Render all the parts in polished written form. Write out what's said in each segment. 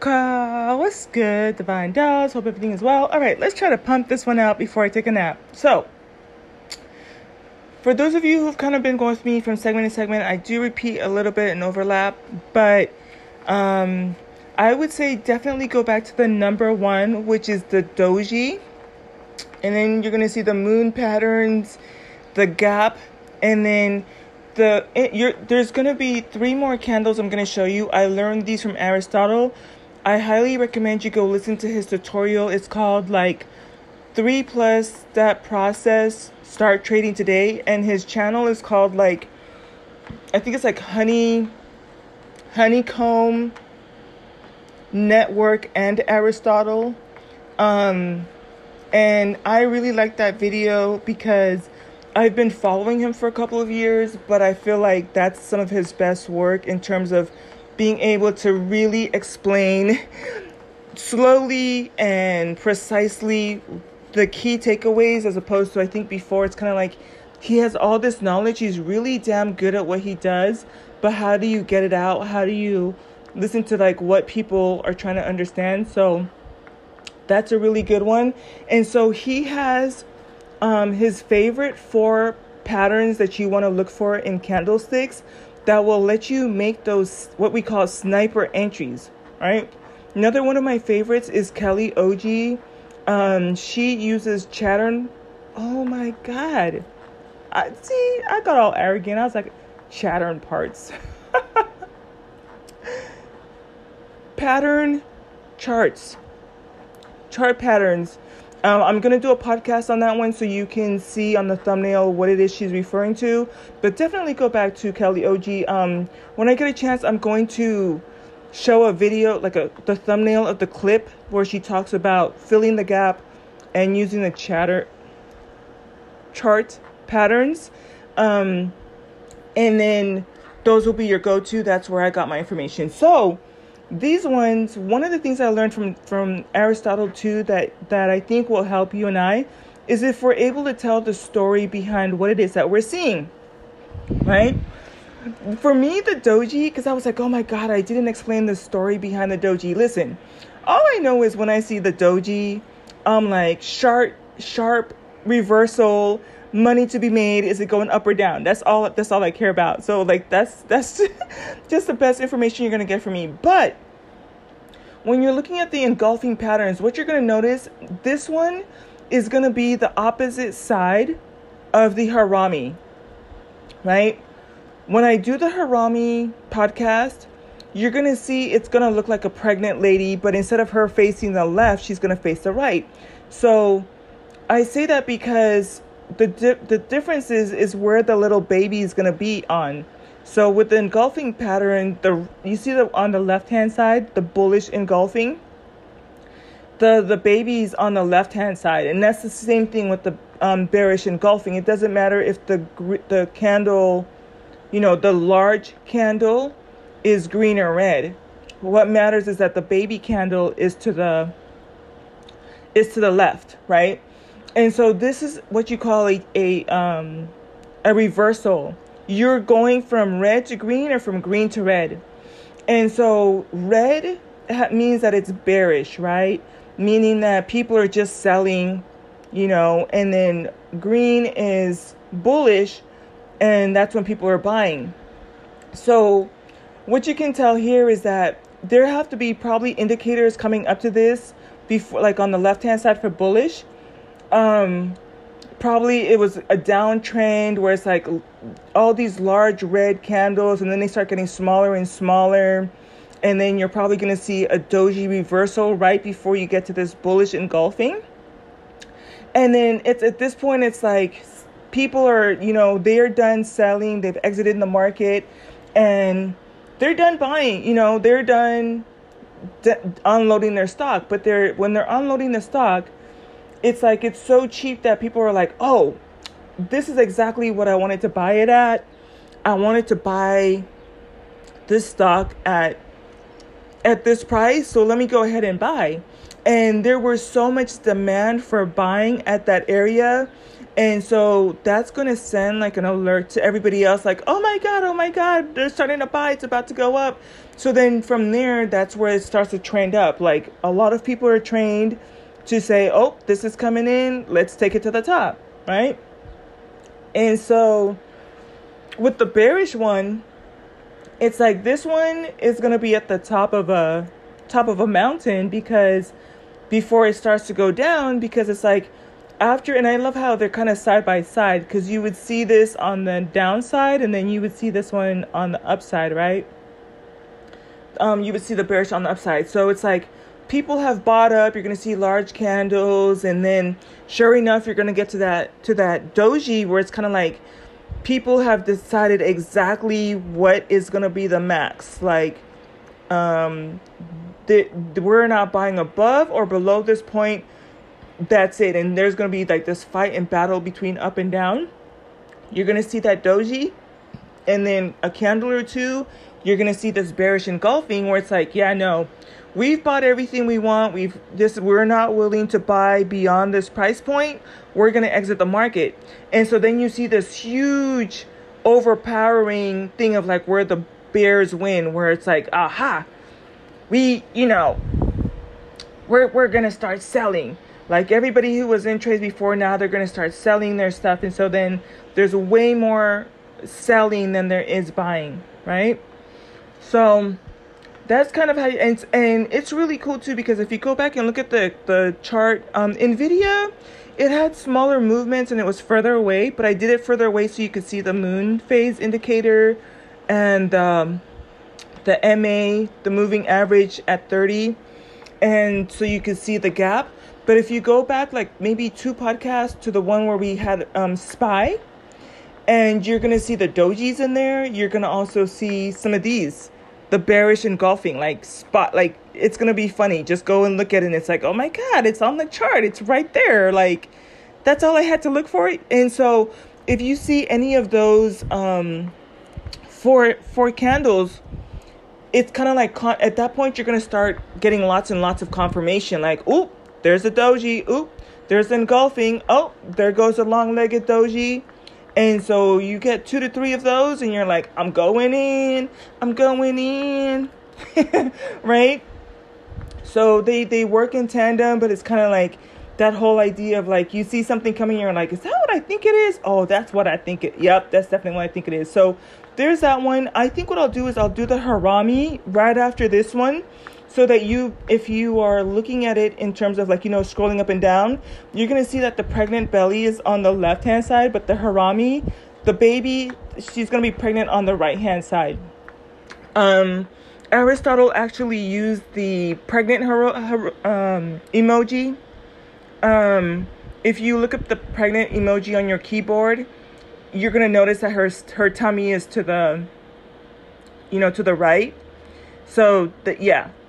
What's good, Divine Dolls? Hope everything is well. All right, let's try to pump this one out before I take a nap. So, for those of you who've kind of been going with me from segment to segment, I do repeat a little bit and overlap, but I would say definitely go back to the number one, which is the doji. And then you're going to see the moon patterns, the gap, and then there's going to be three more candles I'm going to show you. I learned these from Aristotle. I highly recommend you go listen to his tutorial. It's called like 3+ Step Process, Start Trading Today. And his channel is called like, I think it's like Honeycomb Network and Aristotle. And I really like that video because I've been following him for a couple of years, but I feel like that's some of his best work in terms of being able to really explain slowly and precisely the key takeaways, as opposed to, I think before, it's kind of like he has all this knowledge. He's really damn good at what he does, but how do you get it out? How do you listen to like what people are trying to understand? So that's a really good one. And so he has his favorite 4 patterns that you want to look for in candlesticks that will let you make those what we call sniper entries, right? Another one of my favorites is Kelly OG. She uses Chattern. Oh my God. I got all arrogant. I was like, Chattern parts. Pattern charts. Chart patterns. I'm going to do a podcast on that one so you can see on the thumbnail what it is she's referring to. But definitely go back to Kelly OG. When I get a chance, I'm going to show a video, like the thumbnail of the clip where she talks about filling the gap and using the chart patterns. And then those will be your go-to. That's where I got my information. So these ones, one of the things I learned from Aristotle too that I think will help you and I is if we're able to tell the story behind what it is that we're seeing, right? For me, the doji, because I was like, oh my God, I didn't explain the story behind the doji. Listen, all I know is when I see the doji, I'm like, sharp reversal, money to be made. Is it going up or down? That's all I care about. So like, that's just the best information you're going to get from me. But when you're looking at the engulfing patterns, what you're going to notice, this one is going to be the opposite side of the Harami, right? When I do the Harami podcast, you're going to see it's going to look like a pregnant lady, but instead of her facing the left, she's going to face the right. So I say that because the difference is where the little baby is going to be on. So with the engulfing pattern, you see that on the left-hand side, the bullish engulfing, the baby's on the left-hand side. And that's the same thing with the bearish engulfing. It doesn't matter if the candle, you know, the large candle is green or red. What matters is that the baby candle is to the left, right? And so this is what you call a reversal. You're going from red to green or from green to red. And so red means that it's bearish, right? Meaning that people are just selling, you know, and then green is bullish, and that's when people are buying. So what you can tell here is that there have to be probably indicators coming up to this before, like on the left-hand side for bullish. Probably it was a downtrend where it's like all these large red candles, and then they start getting smaller and smaller, and then you're probably going to see a doji reversal right before you get to this bullish engulfing. And then it's at this point, it's like people are, you know, they're done selling, they've exited the market, and they're done buying, you know, they're done unloading their stock. But when they're unloading the stock, it's like it's so cheap that people are like, oh, this is exactly what I wanted to buy it at. I wanted to buy this stock at this price, so let me go ahead and buy. And there was so much demand for buying at that area. And so that's going to send like an alert to everybody else, like, oh my God, they're starting to buy. It's about to go up. So then from there, that's where it starts to trend up. Like a lot of people are trained to say, oh, this is coming in. Let's take it to the top. Right. And so with the bearish one, it's like this one is going to be at the top of a mountain, because before it starts to go down, because it's like after, and I love how they're kind of side by side, because you would see this on the downside and then you would see this one on the upside, right? You would see the bearish on the upside. So it's like people have bought up, you're going to see large candles, and then sure enough, you're going to get to that doji where it's kind of like people have decided exactly what is going to be the max. Like, we're not buying above or below this point. That's it. And there's going to be like this fight and battle between up and down. You're going to see that doji, and then a candle or two, you're going to see this bearish engulfing where it's like, yeah, no, we've bought everything we want. We're not willing to buy beyond this price point. We're going to exit the market. And so then you see this huge overpowering thing of like where the bears win, where it's like, aha, we're going to start selling. Like everybody who was in trades before, now they're going to start selling their stuff. And so then there's way more selling than there is buying, right? So that's kind of how, and it's really cool too, because if you go back and look at the chart, NVIDIA, it had smaller movements and it was further away, but I did it further away so you could see the moon phase indicator and the MA, the moving average at 30. And so you could see the gap. But if you go back like maybe two podcasts to the one where we had SPY, and you're going to see the dojis in there, you're going to also see some of these, the bearish engulfing, like spot, like it's going to be funny. Just go and look at it and it's like, oh my God, it's on the chart. It's right there. Like that's all I had to look for. And so if you see any of those four candles, it's kind of like at that point, you're going to start getting lots and lots of confirmation. Like, oh, there's a doji. Oop, there's engulfing. Oh, there goes a long-legged doji. And so you get 2 to 3 of those and you're like, I'm going in. Right? So they work in tandem, but it's kind of like that whole idea of like, you see something coming, you're like, is that what I think it is? Oh, that's what I think it. Yep, that's definitely what I think it is. So there's that one. I think what I'll do is I'll do the Harami right after this one, so that you, if you are looking at it in terms of like, you know, scrolling up and down, you're going to see that the pregnant belly is on the left-hand side, but the Harami, the baby, she's going to be pregnant on the right-hand side. Aristotle actually used the pregnant emoji. If you look up the pregnant emoji on your keyboard, you're going to notice that her tummy is to the, you know, to the right. So,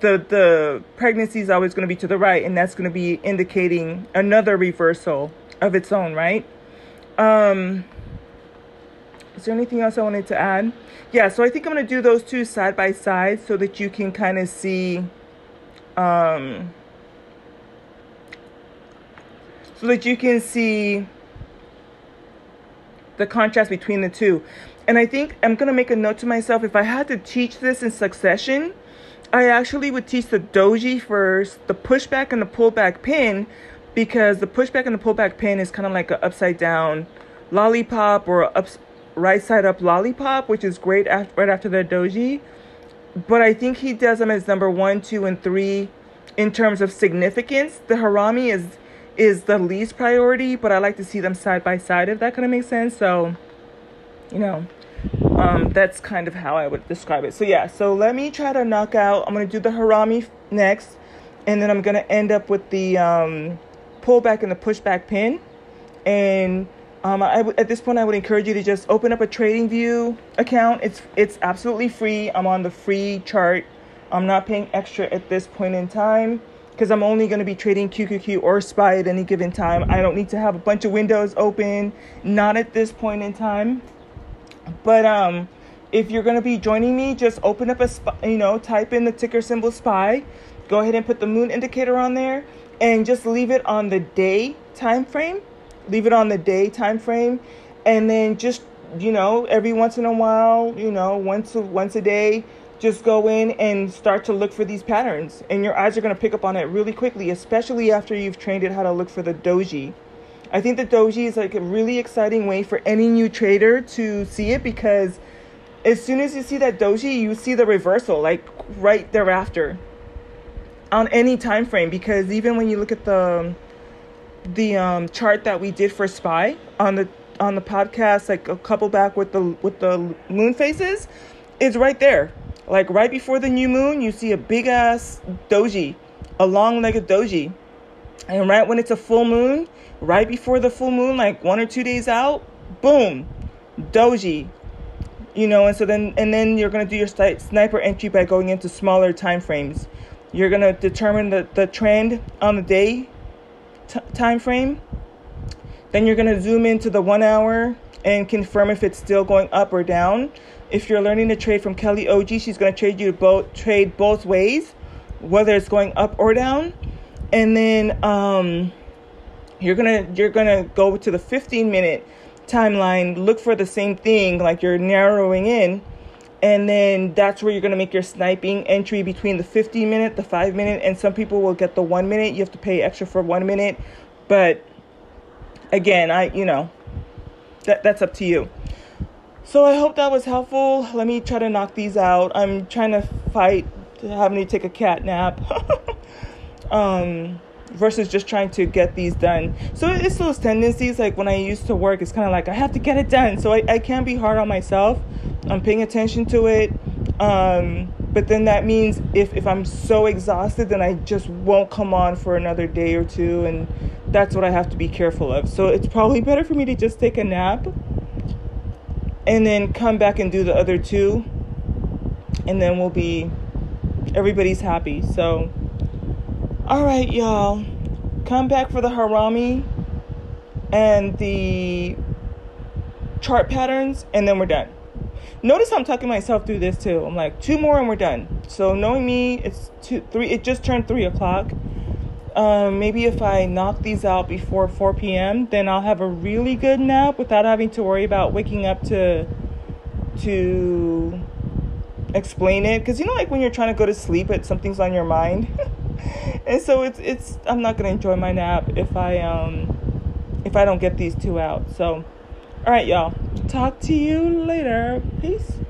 the pregnancy is always going to be to the right, and that's going to be indicating another reversal of its own, right? Is there anything else I wanted to add? Yeah, so I think I'm going to do those two side by side so that you can kind of see, so that you can see the contrast between the two. And I think I'm going to make a note to myself, if I had to teach this in succession, I actually would teach the doji first, the pushback and the pullback pin, because the pushback and the pullback pin is kind of like an upside down lollipop or right side up lollipop, which is great right after the doji. But I think he does them as number 1, 2, and 3 in terms of significance. The Harami is the least priority, but I like to see them side by side, if that kind of makes sense. So, you know, that's kind of how I would describe it. So yeah, so let me try to knock out, I'm going to do the Harami next, and then I'm going to end up with the pullback and the pushback pin. And at this point, I would encourage you to just open up a TradingView account. It's absolutely free. I'm on the free chart. I'm not paying extra at this point in time, because I'm only going to be trading QQQ or SPY at any given time. I don't need to have a bunch of windows open, not at this point in time. But if you're going to be joining me, just open up a, you know, type in the ticker symbol SPY. Go ahead and put the moon indicator on there and just leave it on the day time frame. leave it on the day time frame, and then just, you know, every once in a while, you know, once a day, just go in and start to look for these patterns, and your eyes are going to pick up on it really quickly, especially after you've trained it how to look for the doji. I think the doji is like a really exciting way for any new trader to see it, because as soon as you see that doji, you see the reversal like right thereafter on any time frame. Because even when you look at the chart that we did for SPY on the podcast, like a couple back with the moon phases, it's right there. Like right before the new moon, you see a big ass doji, a long legged doji. And right when it's a full moon, right before the full moon, like 1 or 2 days out, boom, doji. You know, and so then you're going to do your sniper entry by going into smaller time frames. You're going to determine the trend on the day time frame. Then you're going to zoom into the 1 hour and confirm if it's still going up or down. If you're learning to trade from Kelly OG, she's going to trade both ways, whether it's going up or down. And then you're gonna go to the 15-minute timeline, look for the same thing, like you're narrowing in, and then that's where you're gonna make your sniping entry between the 15-minute, the 5-minute, and some people will get the 1 minute. You have to pay extra for 1 minute, but again, that's up to you. So I hope that was helpful. Let me try to knock these out. I'm trying to fight having to take a cat nap. Versus just trying to get these done. So it's those tendencies, like when I used to work, it's kind of like I have to get it done. So I can't be hard on myself. I'm paying attention to it. But then that means if I'm so exhausted, then I just won't come on for another day or two. And that's what I have to be careful of. So it's probably better for me to just take a nap and then come back and do the other two. And then everybody's happy. So all right, y'all, come back for the Harami and the chart patterns, and then we're done. Notice I'm talking myself through this too. I'm like, two more and we're done. So knowing me, it's 2, 3. It just turned 3 o'clock. Maybe if I knock these out before 4 p.m., then I'll have a really good nap without having to worry about waking up to explain it. Because like when you're trying to go to sleep, but something's on your mind. And so it's I'm not gonna enjoy my nap if I don't get these two out. So all right, y'all, talk to you later. Peace.